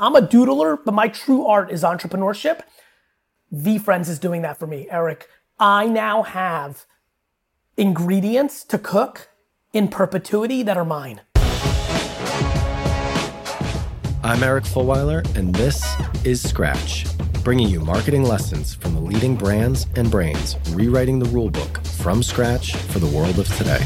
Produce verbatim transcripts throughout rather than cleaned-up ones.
I'm a doodler, but my true art is entrepreneurship. VeeFriends is doing that for me, Eric. I now have ingredients to cook in perpetuity that are mine. I'm Eric Fulweiler, and this is Scratch, bringing you marketing lessons from the leading brands and brains, rewriting the rulebook from scratch for the world of today.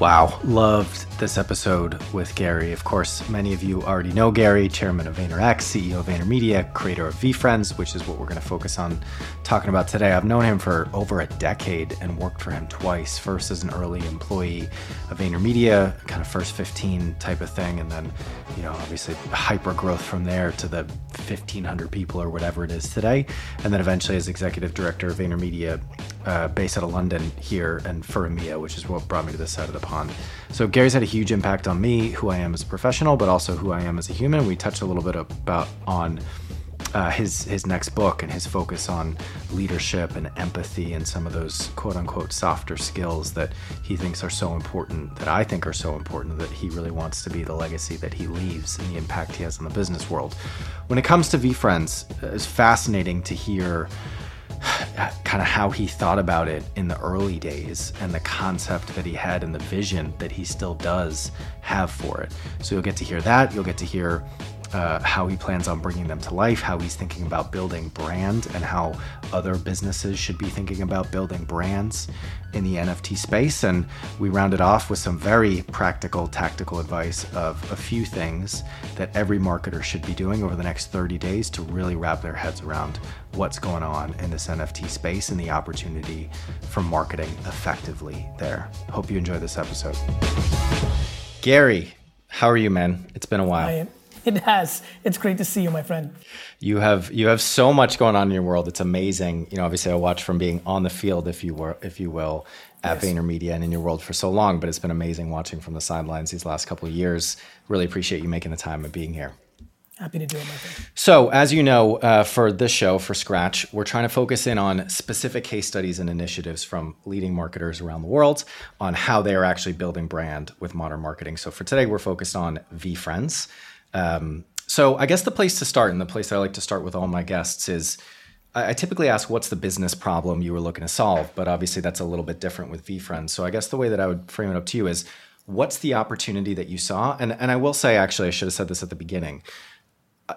Wow, loved this episode with Gary. Of course, many of you already know Gary, chairman of VaynerX, C E O of VaynerMedia, creator of VeeFriends, which is what we're going to focus on talking about today. I've known him for over a decade and worked for him twice, first as an early employee of VaynerMedia, kind of first fifteen type of thing, and then, you know, obviously hyper growth from there to the fifteen hundred people or whatever it is today, and then eventually as executive director of VaynerMedia, uh, based out of London here and for EMEA, which is what brought me to this side of the pond. So Gary's had a huge impact on me, who I am as a professional, but also who I am as a human. We touched a little bit about on uh, his his next book and his focus on leadership and empathy and some of those quote unquote softer skills that he thinks are so important, that I think are so important, that he really wants to be the legacy that he leaves and the impact he has on the business world. When it comes to VeeFriends, it's fascinating to hear kind of how he thought about it in the early days and the concept that he had and the vision that he still does have for it. So you'll get to hear that. You'll get to hear uh, how he plans on bringing them to life, how he's thinking about building brand and how other businesses should be thinking about building brands in the N F T space. And we rounded off with some very practical, tactical advice of a few things that every marketer should be doing over the next thirty days to really wrap their heads around what's going on in this N F T space and the opportunity for marketing effectively there. Hope you enjoy this episode. Gary, how are you, man? It's been a while. It has. It's great to see you, my friend. You have you have so much going on in your world. It's amazing. You know, obviously, I watched from being on the field, if you were, if you will, at yes. VaynerMedia and in your world for so long. But it's been amazing watching from the sidelines these last couple of years. Really appreciate you making the time and being here. Happy to do it, my friend. So, as you know, uh, for this show, for Scratch, we're trying to focus in on specific case studies and initiatives from leading marketers around the world on how they are actually building brand with modern marketing. So, for today, we're focused on VeeFriends. Um, so I guess the place to start, and the place I like to start with all my guests, is I, I typically ask, what's the business problem you were looking to solve? But obviously that's a little bit different with VeeFriends. So I guess the way that I would frame it up to you is, what's the opportunity that you saw? And and I will say, actually, I should have said this at the beginning.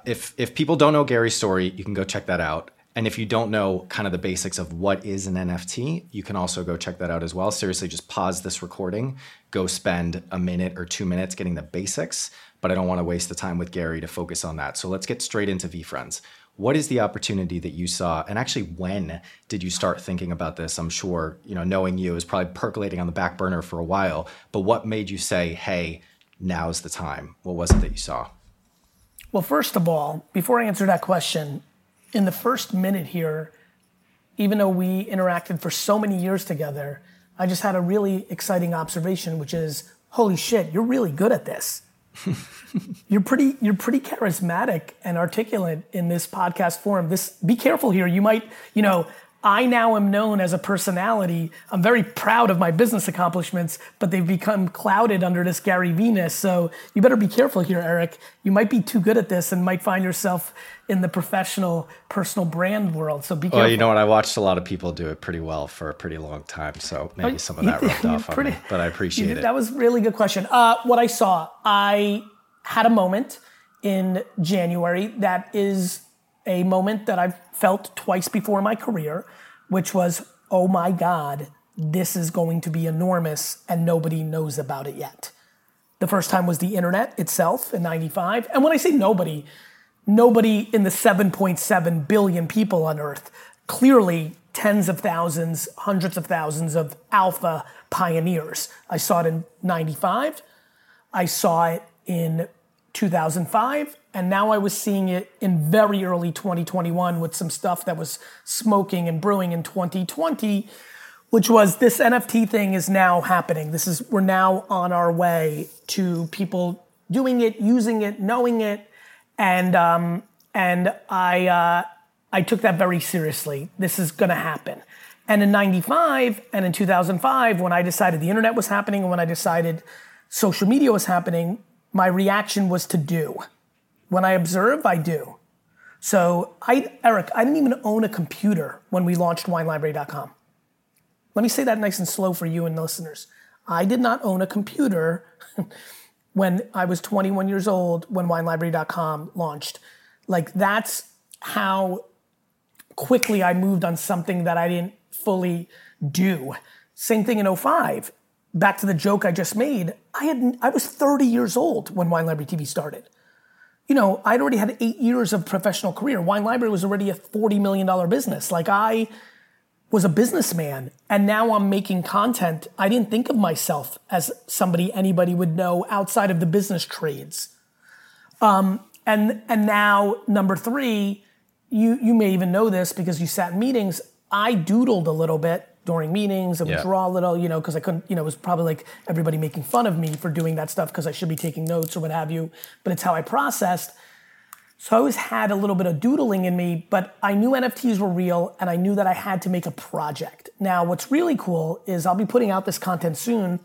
If if people don't know Gary's story, you can go check that out. And if you don't know kind of the basics of what is an N F T, you can also go check that out as well. Seriously, just pause this recording, go spend a minute or two minutes getting the basics. But I don't want to waste the time with Gary to focus on that. So let's get straight into VeeFriends. What is the opportunity that you saw? And actually, when did you start thinking about this? I'm sure, you know, knowing you is probably percolating on the back burner for a while, but what made you say, hey, now's the time? What was it that you saw? Well, first of all, before I answer that question, in the first minute here, even though we interacted for so many years together, I just had a really exciting observation, which is, holy shit, you're really good at this. you're pretty you're pretty charismatic and articulate in this podcast form. This be careful here. You might, you know, I now am known as a personality. I'm very proud of my business accomplishments, but they've become clouded under this Gary Venus. So you better be careful here, Eric. You might be too good at this and might find yourself in the professional personal brand world. So be careful. Well, you know what? I watched a lot of people do it pretty well for a pretty long time. So maybe some of that rubbed off pretty, on me, but I appreciate you, it. That was a really good question. Uh, what I saw, I had a moment in January that is a moment that I've felt twice before in my career, which was, oh my God, this is going to be enormous and nobody knows about it yet. The first time was the internet itself in ninety-five. And when I say nobody, nobody in the seven point seven billion people on Earth, clearly tens of thousands, hundreds of thousands of alpha pioneers. I saw it in ninety-five. I saw it in two thousand five, and now I was seeing it in very early twenty twenty-one with some stuff that was smoking and brewing in twenty twenty, which was this N F T thing is now happening. This is, we're now on our way to people doing it, using it, knowing it, and um, and I uh, I took that very seriously. This is going to happen. And in ninety-five and in two thousand five, when I decided the internet was happening, and when I decided social media was happening, my reaction was to do. When I observe, I do. So, I, Eric, I didn't even own a computer when we launched wine library dot com. Let me say that nice and slow for you and the listeners. I did not own a computer when I was twenty-one years old when wine library dot com launched. Like, that's how quickly I moved on something that I didn't fully do. Same thing in oh five. Back to the joke I just made, I had I was thirty years old when Wine Library T V started. You know, I'd already had eight years of professional career. Wine Library was already a forty million dollars business. Like, I was a businessman, and now I'm making content. I didn't think of myself as somebody anybody would know outside of the business trades. Um, and and now, number three, you, you may even know this because you sat in meetings. I doodled a little bit during meetings. I would yeah. draw a little, you know, because I couldn't, you know, it was probably like everybody making fun of me for doing that stuff because I should be taking notes or what have you, but it's how I processed. So I always had a little bit of doodling in me, but I knew N F Ts were real and I knew that I had to make a project. Now, what's really cool is I'll be putting out this content soon.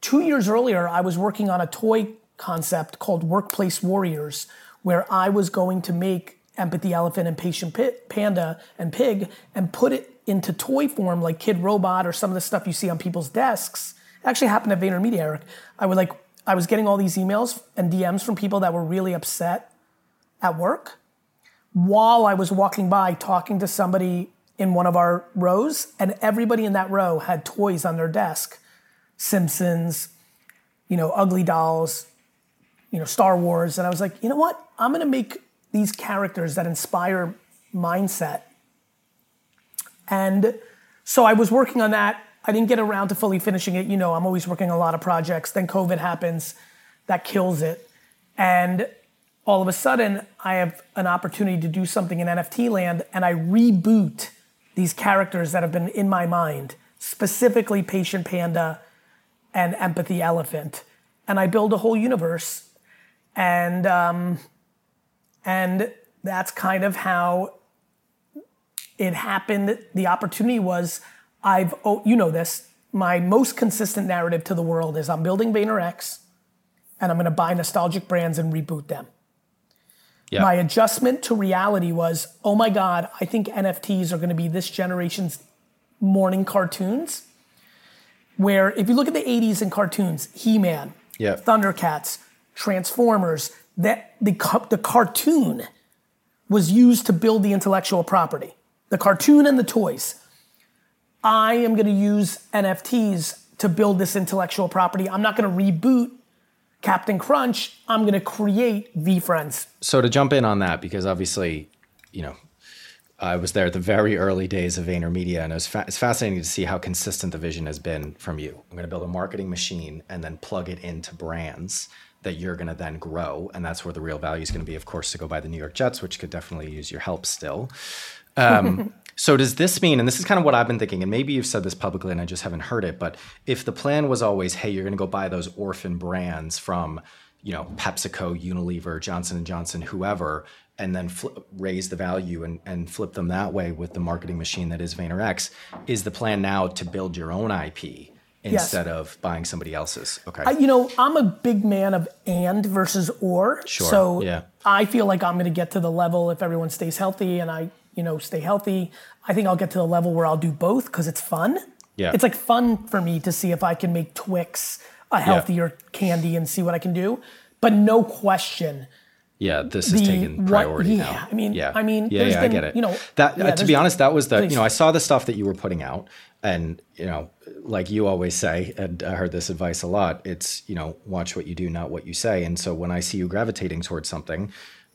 Two years earlier, I was working on a toy concept called Workplace Warriors, where I was going to make Empathy Elephant and Patient Pit, Panda and Pig and put it into toy form, like Kid Robot or some of the stuff you see on people's desks. It actually happened at VaynerMedia, Eric. I would like I was getting all these emails and D Ms from people that were really upset at work while I was walking by talking to somebody in one of our rows, and everybody in that row had toys on their desk. Simpsons, you know, Ugly Dolls, you know, Star Wars. And I was like, you know what? I'm going to make these characters that inspire mindset. And so I was working on that. I didn't get around to fully finishing it. You know, I'm always working on a lot of projects. Then COVID happens. That kills it. And all of a sudden, I have an opportunity to do something in N F T land, and I reboot these characters that have been in my mind, specifically Patient Panda and Empathy Elephant. And I build a whole universe. And um, and that's kind of how it happened. The opportunity was, I've, oh, you know this, my most consistent narrative to the world is I'm building VaynerX and I'm going to buy nostalgic brands and reboot them. Yeah. My adjustment to reality was, oh my God, I think N F Ts are going to be this generation's morning cartoons, where if you look at the eighties in cartoons, He-Man, yeah. Thundercats, Transformers, that the, the cartoon was used to build the intellectual property. The cartoon and the toys. I am going to use N F Ts to build this intellectual property. I'm not going to reboot Captain Crunch. I'm going to create VeeFriends. So to jump in on that, because obviously, you know, I was there at the very early days of VaynerMedia, and it was fa- it's fascinating to see how consistent the vision has been from you. I'm going to build a marketing machine and then plug it into brands that you're going to then grow. And that's where the real value is going to be, of course, to go by the New York Jets, which could definitely use your help still. Um, so does this mean, and this is kind of what I've been thinking, and maybe you've said this publicly and I just haven't heard it, but if the plan was always, hey, you're going to go buy those orphan brands from, you know, PepsiCo, Unilever, Johnson and Johnson, whoever, and then fl- raise the value and, and flip them that way with the marketing machine that is VaynerX, is the plan now to build your own I P instead yes. of buying somebody else's? Okay. I, you know, I'm a big man of and versus or. Sure. So yeah. I feel like I'm going to get to the level, if everyone stays healthy and I, you know, stay healthy, I think I'll get to the level where I'll do both because it's fun. Yeah. It's like fun for me to see if I can make Twix a healthier yeah. candy and see what I can do. But no question. Yeah, this the, is taking priority what, yeah, now. I mean, yeah, I mean, yeah, yeah been, I get it. You know, that yeah, to be honest, that was the please. you know, I saw the stuff that you were putting out, and you know, like you always say, and I heard this advice a lot. It's, you know, watch what you do, not what you say. And so when I see you gravitating towards something,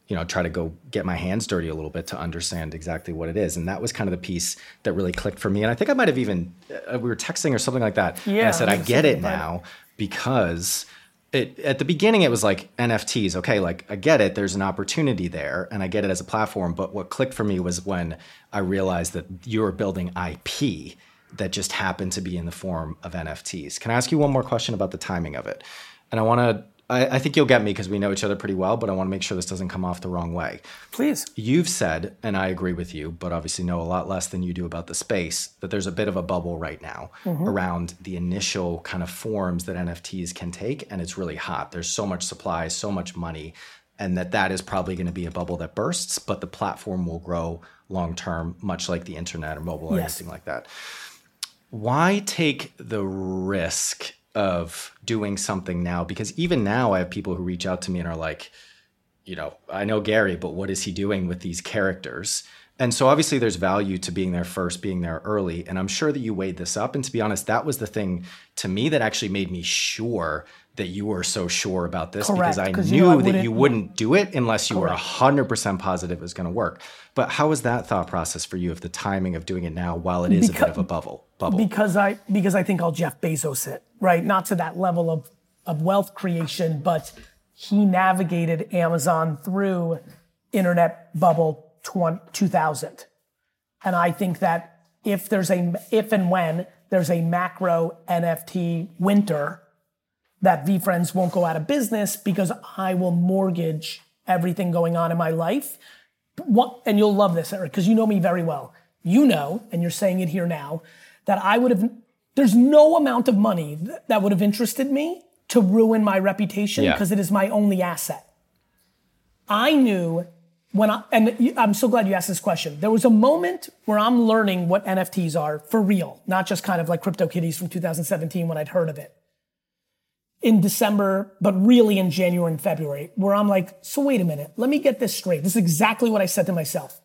you know, try to go get my hands dirty a little bit to understand exactly what it is. And that was kind of the piece that really clicked for me. And I think I might have even uh, we were texting or something like that. Yeah, and I said I get it now because. It, at the beginning, it was like N F Ts. Okay, like I get it. There's an opportunity there, and I get it as a platform. But what clicked for me was when I realized that you were building I P that just happened to be in the form of N F Ts. Can I ask you one more question about the timing of it? And I want to I, I think you'll get me because we know each other pretty well, but I want to make sure this doesn't come off the wrong way. Please. You've said, and I agree with you, but obviously know a lot less than you do about the space, that there's a bit of a bubble right now mm-hmm. around the initial kind of forms that N F Ts can take, and it's really hot. There's so much supply, so much money, and that that is probably going to be a bubble that bursts, but the platform will grow long-term, much like the internet or mobile yes. or anything like that. Why take the risk of doing something now? Because even now I have people who reach out to me and are like, you know, I know Gary, but what is he doing with these characters? And so obviously there's value to being there first, being there early. And I'm sure that you weighed this up. And to be honest, that was the thing to me that actually made me sure that you were so sure about this. Correct, because I knew you know, I that you wouldn't do it unless you correct. were one hundred percent positive it was going to work. But how was that thought process for you of the timing of doing it now while it is because, a bit of a bubble? bubble? Because I because I think I'll Jeff Bezos it, right? Not to that level of, of wealth creation, but he navigated Amazon through internet bubble two thousand. And I think that if there's a if and when there's a macro N F T winter, that VeeFriends won't go out of business because I will mortgage everything going on in my life. What, and you'll love this, Eric, because you know me very well. You know, and you're saying it here now, that I would have, there's no amount of money th- that would have interested me to ruin my reputation because yeah. it is my only asset. I knew when I, and I'm so glad you asked this question. There was a moment where I'm learning what N F Ts are for real, not just kind of like CryptoKitties from two thousand seventeen when I'd heard of it. In December, but really in January and February, where I'm like, so wait a minute, let me get this straight. This is exactly what I said to myself.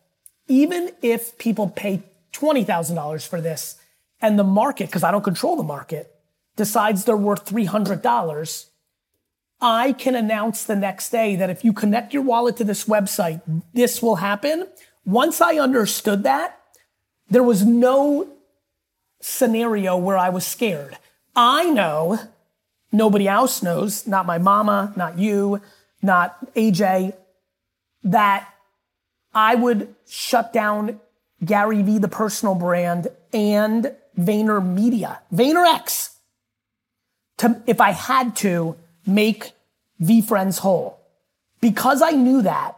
Even if people pay twenty thousand dollars for this and the market, because I don't control the market, decides they're worth three hundred dollars, I can announce the next day that if you connect your wallet to this website, this will happen. Once I understood that, there was no scenario where I was scared. I know... Nobody else knows, not my mama, not you, not A J, that I would shut down Gary Vee, the personal brand, and VaynerMedia, VaynerX, to, if I had to, make VeeFriends whole. Because I knew that,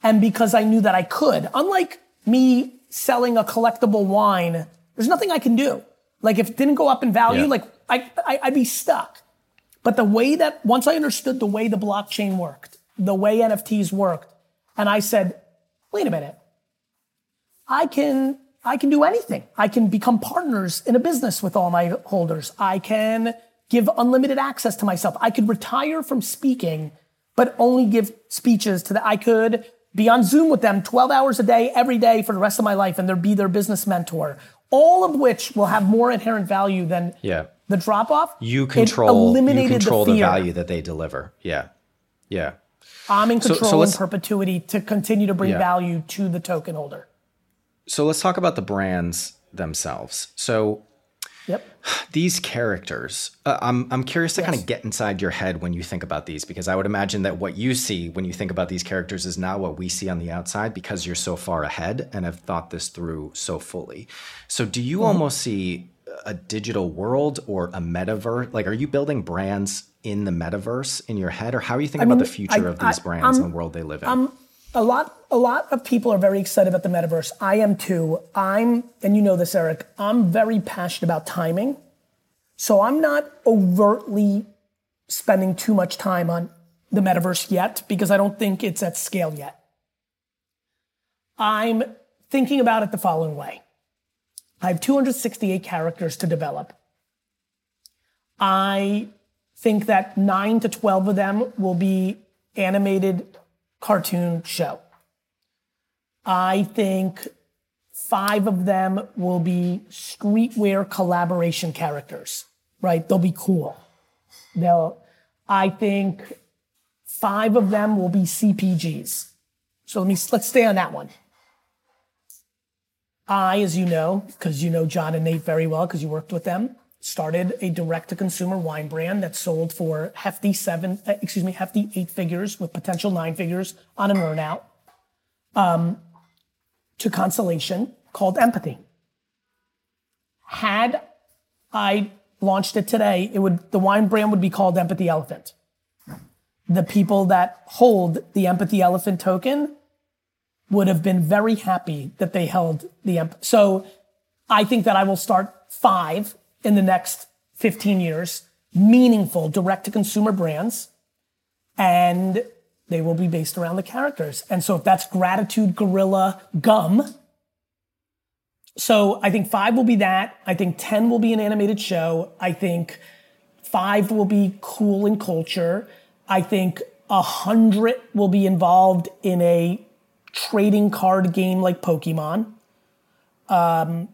and because I knew that I could, unlike me selling a collectible wine, there's nothing I can do. Like, if it didn't go up in value, yeah. like, I, I, I'd be stuck. But the way that, once I understood the way the blockchain worked, the way N F Ts worked, and I said, wait a minute, I can, I can do anything. I can become partners in a business with all my holders. I can give unlimited access to myself. I could retire from speaking, but only give speeches to the, I could be on Zoom with them twelve hours a day, every day for the rest of my life, and there be their business mentor, all of which will have more inherent value than... yeah. The drop-off, you control, you control the, the value that they deliver. Yeah, yeah. I'm in control so, so in perpetuity to continue to bring yeah. value to the token holder. So let's talk about the brands themselves. So yep. these characters, uh, I'm I'm curious to yes. kind of get inside your head when you think about these, because I would imagine that what you see when you think about these characters is not what we see on the outside because you're so far ahead and have thought this through so fully. So do you mm-hmm. almost see... a digital world or a metaverse? Like, are you building brands in the metaverse in your head, or how are you thinking I mean, about the future I, of these I, brands I'm, and the world they live in? I'm, a lot, a lot of people are very excited about the metaverse. I am too. I'm, and you know this, Eric, I'm very passionate about timing. So I'm not overtly spending too much time on the metaverse yet because I don't think it's at scale yet. I'm thinking about it the following way. I have two hundred sixty-eight characters to develop. I think that nine to twelve of them will be animated cartoon show. I think five of them will be streetwear collaboration characters, right? They'll be cool. They'll, I think five of them will be C P Gs. So let me, let's stay on that one. I, as you know, because you know John and Nate very well because you worked with them, started a direct-to-consumer wine brand that sold for hefty seven, uh, excuse me, hefty eight figures with potential nine figures on an earnout um, to Constellation called Empathy. Had I launched it today, it would the wine brand would be called Empathy Elephant. the people that hold the Empathy Elephant token would have been very happy that they held the Empathy. So I think that I will start five in the next fifteen years, meaningful direct-to-consumer brands, and they will be based around the characters. And so if that's Gratitude Gorilla Gum, so I think five will be that. I think ten will be an animated show. I think five will be cool in culture. I think a hundred will be involved in a trading card game like Pokemon. Um,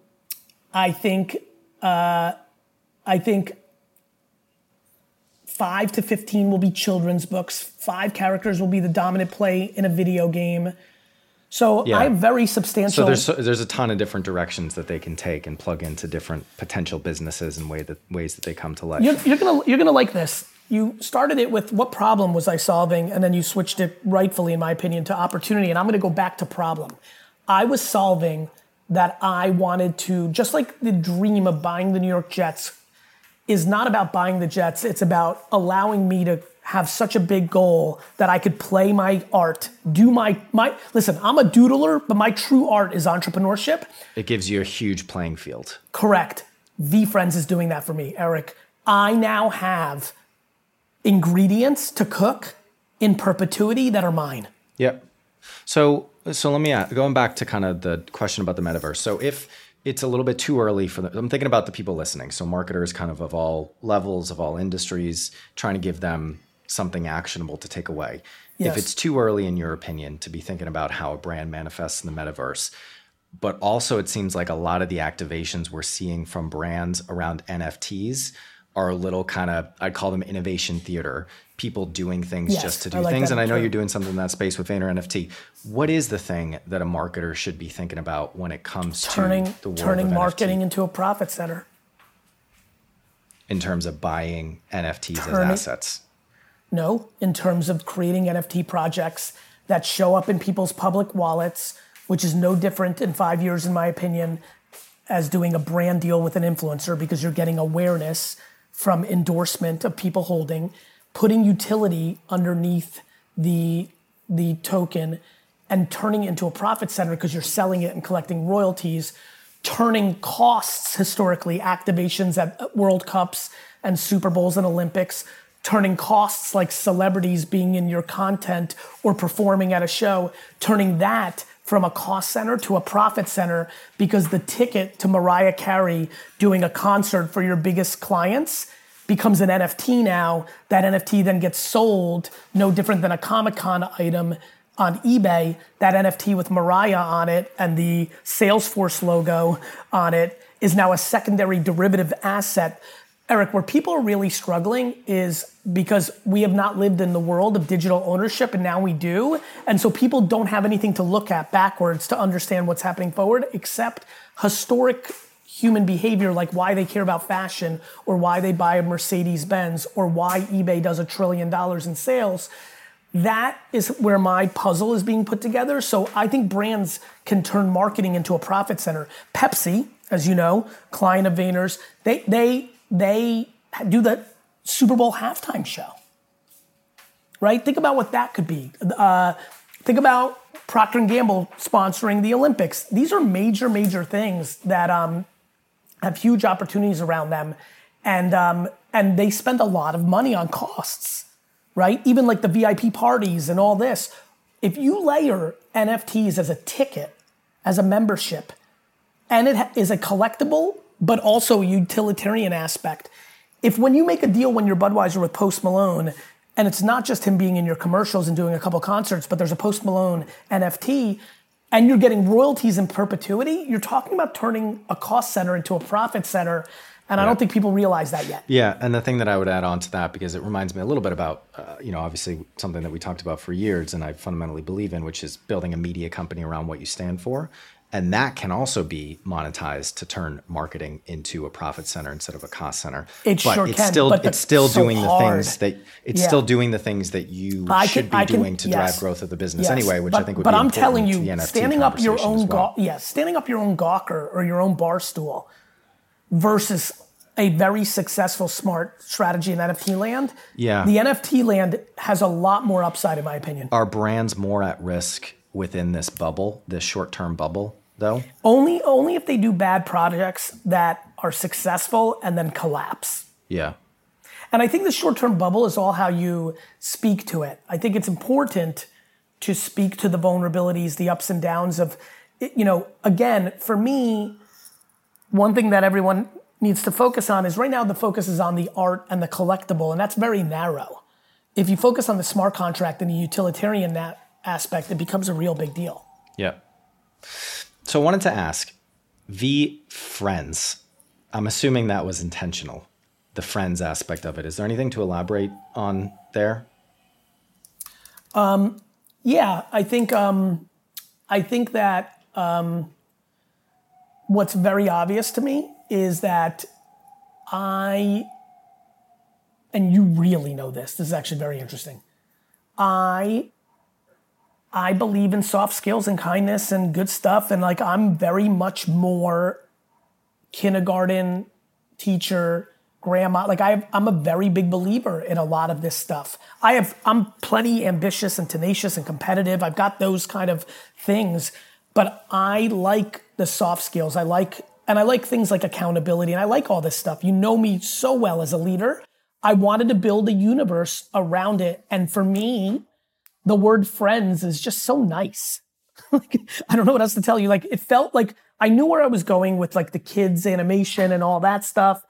I think, uh, I think five to fifteen will be children's books. Five characters will be the dominant play in a video game. So yeah. I'm very substantial. So there's there's a ton of different directions that they can take and plug into different potential businesses and way that ways that they come to life. You're, you're gonna you're gonna like this. You started it with what problem was I solving, and then you switched it rightfully, in my opinion, to opportunity. And I'm gonna go back to problem. I was solving that I wanted to, just like the dream of buying the New York Jets is not about buying the Jets. It's about allowing me to have such a big goal that I could play my art, do my, my, listen, I'm a doodler, but my true art is entrepreneurship. It gives you a huge playing field. Correct. VeeFriends is doing that for me, Eric. I now have ingredients to cook in perpetuity that are mine. Yep. So, so let me ask, going back to kind of the question about the metaverse. So if it's a little bit too early for them, I'm thinking about the people listening. So marketers kind of of all levels, of all industries, trying to give them something actionable to take away. Yes. If it's too early, in your opinion, to be thinking about how a brand manifests in the metaverse, but also it seems like a lot of the activations we're seeing from brands around N F Ts are a little kind of, I'd call them innovation theater, people doing things yes, just to do like things. And I know true. You're doing something in that space with Vayner N F T. What is the thing that a marketer should be thinking about when it comes turning, to the world turning of marketing N F T? Into a profit center? In terms of buying N F Ts turning, as assets? No, in terms of creating N F T projects that show up in people's public wallets, which is no different in five years, in my opinion, as doing a brand deal with an influencer, because you're getting awareness from endorsement of people holding, putting utility underneath the the token and turning it into a profit center because you're selling it and collecting royalties, turning costs historically, activations at World Cups and Super Bowls and Olympics, turning costs like celebrities being in your content or performing at a show, turning that from a cost center to a profit center, because the ticket to Mariah Carey doing a concert for your biggest clients becomes an N F T now. That N F T then gets sold, no different than a Comic-Con item on eBay. That N F T with Mariah on it and the Salesforce logo on it is now a secondary derivative asset. Eric, where people are really struggling is because we have not lived in the world of digital ownership, and now we do. And so people don't have anything to look at backwards to understand what's happening forward, except historic human behavior, like why they care about fashion or why they buy a Mercedes-Benz or why eBay does a trillion dollars in sales. That is where my puzzle is being put together. So I think brands can turn marketing into a profit center. Pepsi, as you know, client of Vayner's, they they... They do the Super Bowl halftime show, right? Think about what that could be. Uh, think about Procter and Gamble sponsoring the Olympics. These are major, major things that um, have huge opportunities around them. And um, and they spend a lot of money on costs, right? Even like the V I P parties and all this. If you layer N F Ts as a ticket, as a membership, and it is a collectible, but also utilitarian aspect. If when you make a deal when you're Budweiser with Post Malone, and it's not just him being in your commercials and doing a couple concerts, but there's a Post Malone N F T, and you're getting royalties in perpetuity, you're talking about turning a cost center into a profit center, and yeah. I don't think people realize that yet. Yeah, and the thing that I would add on to that, because it reminds me a little bit about, uh, you know, obviously something that we talked about for years, and I fundamentally believe in, which is building a media company around what you stand for. And that can also be monetized to turn marketing into a profit center instead of a cost center. It but sure it's can, still, but it's still so doing hard. the things that it's yeah. still doing the things that you I should can, be can, doing to yes. drive growth of the business yes. anyway, which but, I think would but be I'm important telling you, to the N F T standing up your own well. ga- yes, standing up your own Gawker or your own Barstool versus a very successful smart strategy in N F T land. Yeah. The N F T land has a lot more upside, in my opinion. Are brands more at risk within this bubble, this short-term bubble, though? Only, only if they do bad projects that are successful and then collapse. Yeah. And I think the short-term bubble is all how you speak to it. I think it's important to speak to the vulnerabilities, the ups and downs of, you know, again, for me, one thing that everyone needs to focus on is right now the focus is on the art and the collectible, and that's very narrow. If you focus on the smart contract and the utilitarian that aspect, it becomes a real big deal. Yeah. So I wanted to ask, VeeFriends, I'm assuming that was intentional, the friends aspect of it. Is there anything to elaborate on there? Um, yeah, I think um, I think that um, what's very obvious to me is that I, and you really know this, this is actually very interesting. I, I believe in soft skills and kindness and good stuff. And like, I'm very much more kindergarten teacher, grandma. Like I, I'm a very big believer in a lot of this stuff. I have, I'm plenty ambitious and tenacious and competitive. I've got those kind of things, but I like the soft skills. I like, and I like things like accountability, and I like all this stuff. You know me so well as a leader. I wanted to build a universe around it. And for me, the word friends is just so nice. Like, I don't know what else to tell you. Like, it felt like I knew where I was going with like the kids animation and all that stuff.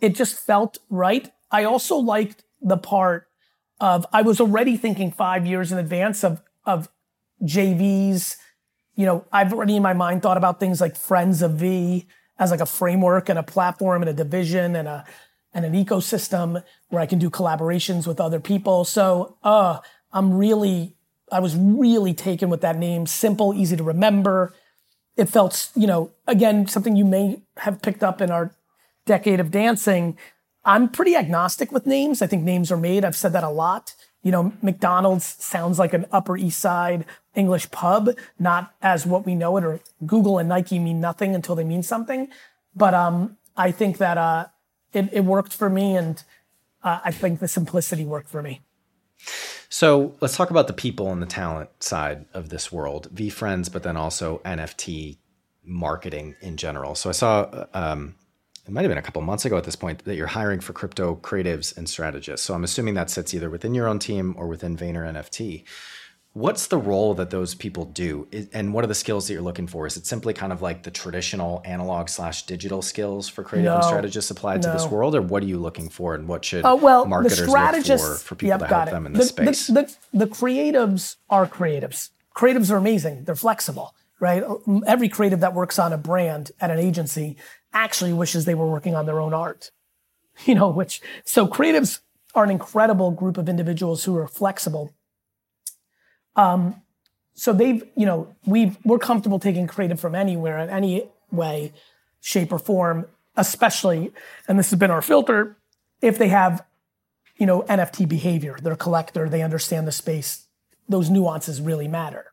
It just felt right. I also liked the part of, I was already thinking five years in advance of, of J Vs. You know, I've already in my mind thought about things like Friends of V as like a framework and a platform and a division and a, and an ecosystem where I can do collaborations with other people. So, uh, I'm really, I was really taken with that name. Simple, easy to remember. It felt, you know, again, something you may have picked up in our decade of dancing. I'm pretty agnostic with names. I think names are made. I've said that a lot. You know, McDonald's sounds like an Upper East Side English pub, not as what we know it, or Google and Nike mean nothing until they mean something. But um, I think that uh, it, it worked for me, and uh, I think the simplicity worked for me. So let's talk about the people and the talent side of this world, VeeFriends, but then also N F T marketing in general. So I saw, um, it might've been a couple months ago at this point, that you're hiring for crypto creatives and strategists. So I'm assuming that sits either within your own team or within Vayner N F T. What's the role that those people do? And what are the skills that you're looking for? Is it simply kind of like the traditional analog slash digital skills for creative no, and strategists applied no. to this world? Or what are you looking for, and what should uh, well, marketers look for for people yep, to help it. them in the, this space? The, the, the creatives are creatives. Creatives are amazing. They're flexible, right? Every creative that works on a brand at an agency actually wishes they were working on their own art. You know, which, so creatives are an incredible group of individuals who are flexible. Um, so they've, you know, we've, we're comfortable taking creative from anywhere in any way, shape or form, especially, and this has been our filter, if they have, you know, N F T behavior, they're a collector, they understand the space, those nuances really matter.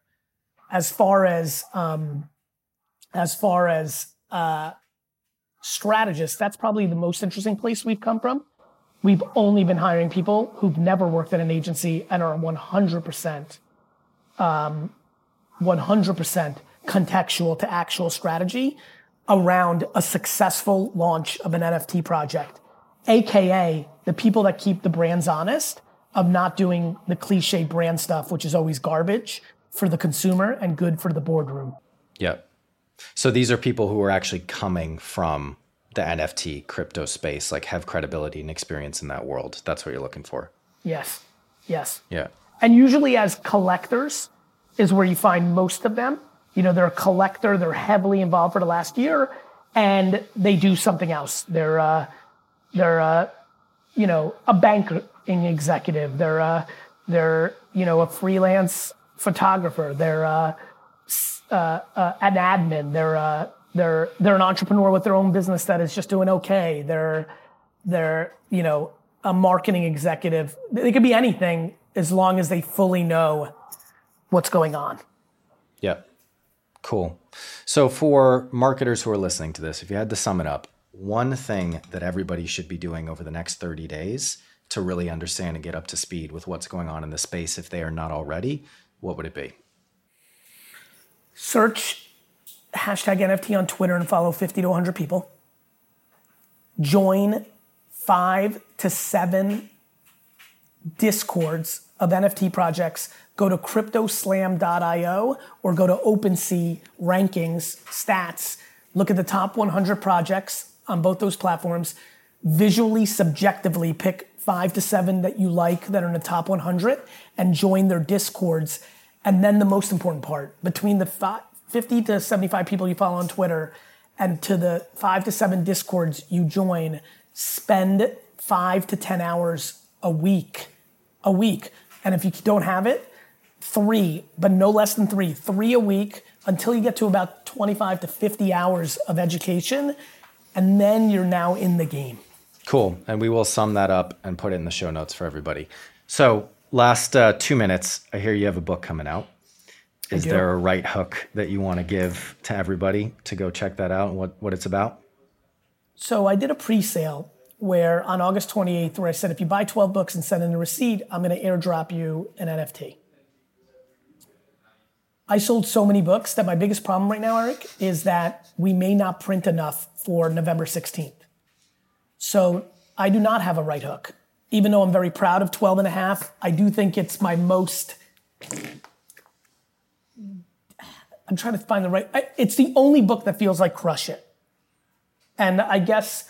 As far as, um, as far as, uh, strategists, that's probably the most interesting place we've come from. We've only been hiring people who've never worked at an agency and are one hundred percent Um, one hundred percent contextual to actual strategy around a successful launch of an N F T project, aka the people that keep the brands honest of not doing the cliche brand stuff, which is always garbage for the consumer and good for the boardroom. Yeah. So these are people who are actually coming from the N F T crypto space, like have credibility and experience in that world. That's what you're looking for. Yes. Yes. Yeah. And usually as collectors is where you find most of them. You know, they're a collector, they're heavily involved for the last year, and they do something else. They're, uh, they're, uh, you know, a banking executive. They're, uh, they're, you know, a freelance photographer. They're, uh, uh, uh an admin. They're, uh, they're, they're an entrepreneur with their own business that is just doing okay. They're, they're, you know, a marketing executive. They could be anything, as long as they fully know what's going on. Yeah, cool. So for marketers who are listening to this, if you had to sum it up, one thing that everybody should be doing over the next thirty days to really understand and get up to speed with what's going on in the space if they are not already, what would it be? Search hashtag N F T on Twitter and follow fifty to one hundred people. Join five to seven discords of N F T projects. Go to cryptoslam dot io or go to OpenSea rankings, stats. Look at the top one hundred projects on both those platforms. Visually, subjectively pick five to seven that you like that are in the top one hundred and join their discords. And then the most important part, between the fifty to seventy-five people you follow on Twitter and to the five to seven discords you join, spend five to ten hours a week, a week. And if you don't have it, three, but no less than three, three a week until you get to about twenty-five to fifty hours of education. And then you're now in the game. Cool. And we will sum that up and put it in the show notes for everybody. So last uh, two minutes, I hear you have a book coming out. Is there a right hook that you want to give to everybody to go check that out and what, what it's about? So I did a pre-sale where on August twenty-eighth, where I said, if you buy twelve books and send in a receipt, I'm going to airdrop you an N F T. I sold so many books that my biggest problem right now, Eric, is that we may not print enough for November sixteenth. So I do not have a right hook. Even though I'm very proud of twelve and a half, I do think it's my most... I'm trying to find the right... I, it's the only book that feels like Crush It. And I guess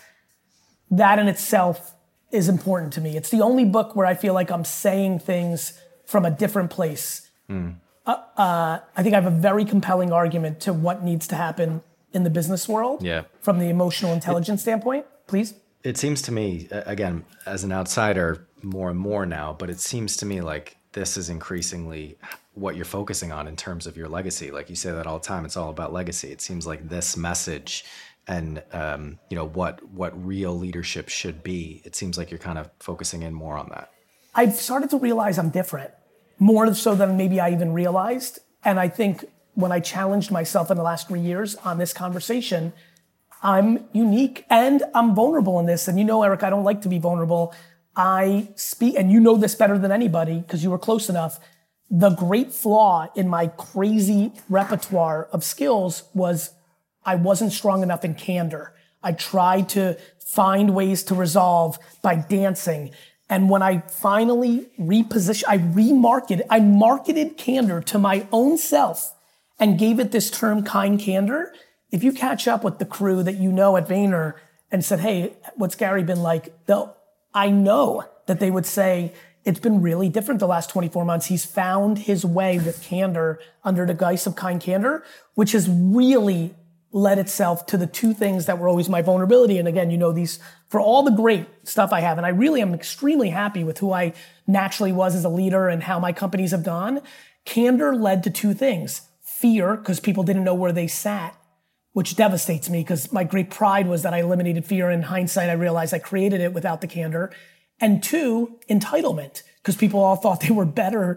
that in itself is important to me. It's the only book where I feel like I'm saying things from a different place. Mm. Uh, uh, I think I have a very compelling argument to what needs to happen in the business world yeah. from the emotional intelligence it, standpoint. Please. It seems to me, again, as an outsider more and more now, but it seems to me like this is increasingly what you're focusing on in terms of your legacy. Like you say that all the time, it's all about legacy. It seems like this message and um, you know what what real leadership should be, it seems like you're kind of focusing in more on that. I've started to realize I'm different, more so than maybe I even realized. And I think when I challenged myself in the last three years on this conversation, I'm unique and I'm vulnerable in this. And you know, Eric, I don't like to be vulnerable. I speak, and you know this better than anybody because you were close enough. The great flaw in my crazy repertoire of skills was I wasn't strong enough in candor. I tried to find ways to resolve by dancing. And when I finally repositioned, I remarketed, I marketed candor to my own self and gave it this term, kind candor. If you catch up with the crew that you know at Vayner and said, hey, what's Gary been like? They'll, I know that they would say, it's been really different the last twenty-four months. He's found his way with candor under the guise of kind candor, which has really led itself to the two things that were always my vulnerability. And again, you know these for all the great stuff I have. And I really am extremely happy with who I naturally was as a leader and how my companies have gone. Candor led to two things. Fear, because people didn't know where they sat, which devastates me because my great pride was that I eliminated fear. In hindsight, I realized I created it without the candor. And two, entitlement, because people all thought they were better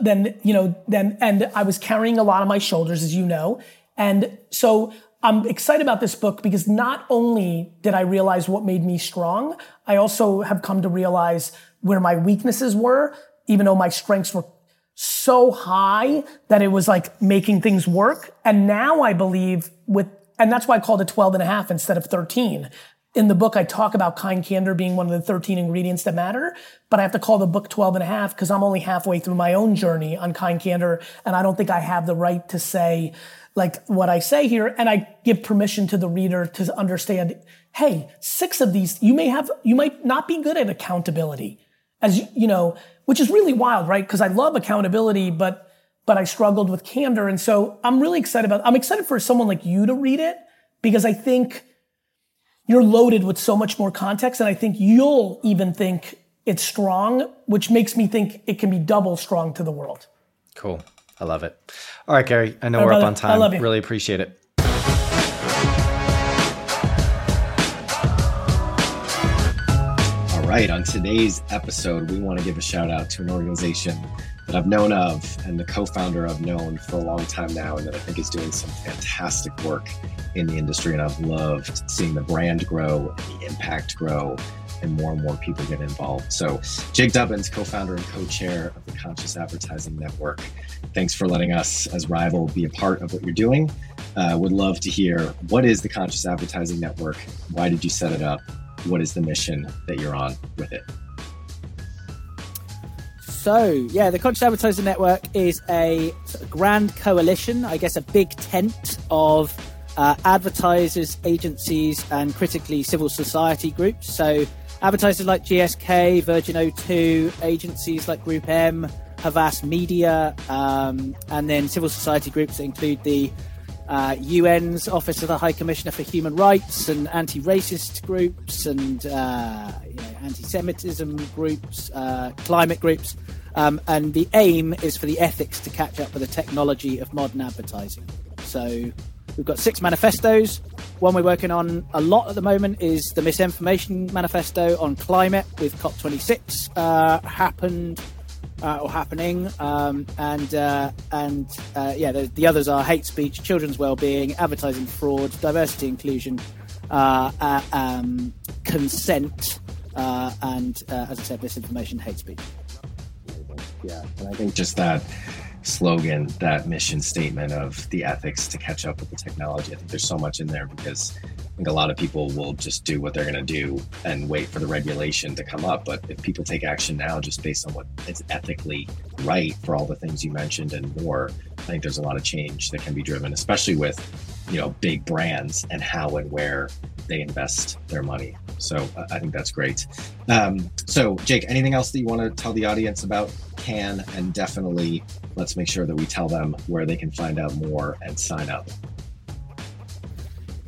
than, you know, than, and I was carrying a lot on my shoulders, as you know. And so I'm excited about this book because not only did I realize what made me strong, I also have come to realize where my weaknesses were, even though my strengths were so high that it was like making things work. And now I believe with, and that's why I called it twelve and a half instead of thirteen. In the book, I talk about kind candor being one of the thirteen ingredients that matter, but I have to call the book twelve and a half because I'm only halfway through my own journey on kind candor. And I don't think I have the right to say, like what I say here, and I give permission to the reader to understand, hey, six of these, you may have, you might not be good at accountability, as you, you know, which is really wild, right? Because I love accountability, but, but I struggled with candor. And so I'm really excited about, I'm excited for someone like you to read it because I think you're loaded with so much more context. And I think you'll even think it's strong, which makes me think it can be double strong to the world. Cool. I love it. All right, Gary, I know All right, we're brother, up on time. I love you. Really appreciate it. All right, on today's episode, we want to give a shout out to an organization that I've known of and the co-founder I've known for a long time now, and that I think is doing some fantastic work in the industry. And I've loved seeing the brand grow and the impact grow and more and more people get involved. So Jake Dubbins, co-founder and co-chair of the Conscious Advertising Network, thanks for letting us as Rival be a part of what you're doing. Uh, would love to hear, what is the Conscious Advertising Network? Why did you set it up? What is the mission that you're on with it? So, yeah, the Conscious Advertising Network is a sort of grand coalition, I guess a big tent of uh, advertisers, agencies, and critically civil society groups. So advertisers like G S K, Virgin O two, agencies like Group M, Havas Media, um, and then civil society groups that include the uh, U N's Office of the High Commissioner for Human Rights and anti-racist groups and uh, you know, anti-Semitism groups, uh, climate groups. Um, and the aim is for the ethics to catch up with the technology of modern advertising. So we've got six manifestos. One we're working on a lot at the moment is the misinformation manifesto on climate, with COP twenty-six uh, happened uh, or happening. Um, and uh, and uh, yeah, the, the others are hate speech, children's wellbeing, advertising fraud, diversity, inclusion, uh, uh, um, consent, uh, and uh, as I said, misinformation, hate speech. Yeah, and I think just that slogan, that mission statement of the ethics to catch up with the technology. I think there's so much in there, because I think a lot of people will just do what they're going to do and wait for the regulation to come up. But if people take action now, just based on what is ethically right for all the things you mentioned and more, I think there's a lot of change that can be driven, especially with, you know, big brands and how and where they invest their money. So I think that's great. Um, so Jake, anything else that you want to tell the audience about Can? And definitely let's make sure that we tell them where they can find out more and sign up.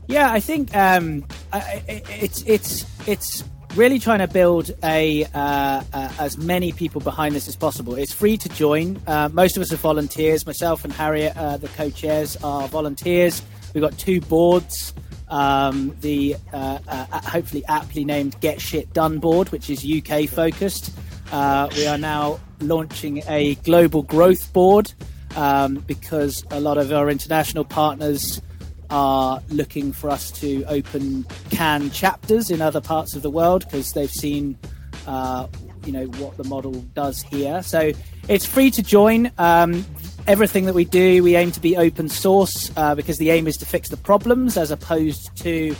Yeah, I think um, I, it, it's it's it's really trying to build a, uh, a as many people behind this as possible. It's free to join. Uh, most of us are volunteers. Myself and Harriet, uh, the co-chairs, are volunteers. We've got two boards. Um, the uh, uh, hopefully aptly named Get Shit Done board, which is U K focused. Uh, we are now launching a global growth board um, because a lot of our international partners are looking for us to open Can chapters in other parts of the world, because they've seen uh, you know what the model does here. So it's free to join. Um, everything that we do, we aim to be open source uh, because the aim is to fix the problems as opposed to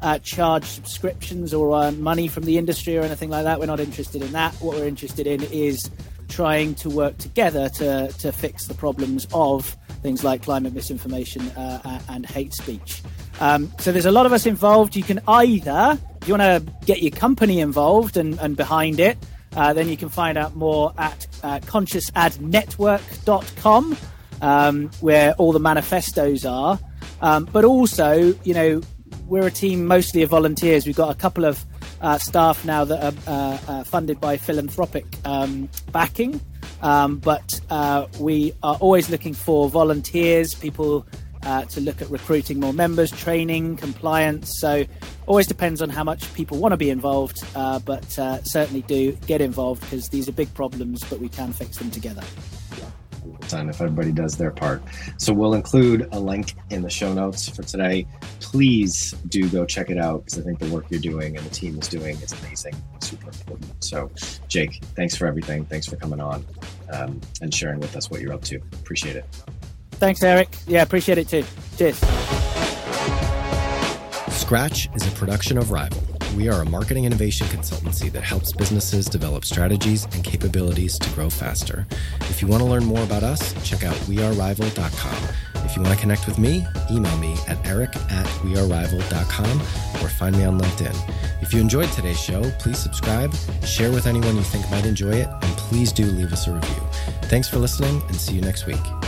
uh, charge subscriptions or uh, money from the industry or anything like that. We're not interested in that. What we're interested in is trying to work together to to fix the problems of things like climate misinformation uh, and hate speech. Um, so there's a lot of us involved. You can either, if you want to get your company involved and, and behind it, Uh, then you can find out more at uh, conscious ad network dot com, um, where all the manifestos are. Um, but also, you know, we're a team mostly of volunteers. We've got a couple of uh, staff now that are uh, uh, funded by philanthropic um, backing. Um, but uh, we are always looking for volunteers, people uh, to look at recruiting more members, training, compliance. So always depends on how much people want to be involved, uh, but uh, certainly do get involved, because these are big problems, but we can fix them together. Time if everybody does their part. So we'll include a link in the show notes for today. Please do go check it out, because I think the work you're doing and the team is doing is amazing, super important. So Jake, thanks for everything. Thanks for coming on um, and sharing with us what you're up to. Appreciate it. Thanks, Eric. Yeah, appreciate it too. Cheers. Scratch is a production of Rival. We are a marketing innovation consultancy that helps businesses develop strategies and capabilities to grow faster. If you want to learn more about us, check out we are rival dot com. If you want to connect with me, email me at eric at we are rival dot com or find me on LinkedIn. If you enjoyed today's show, please subscribe, share with anyone you think might enjoy it, and please do leave us a review. Thanks for listening, and see you next week.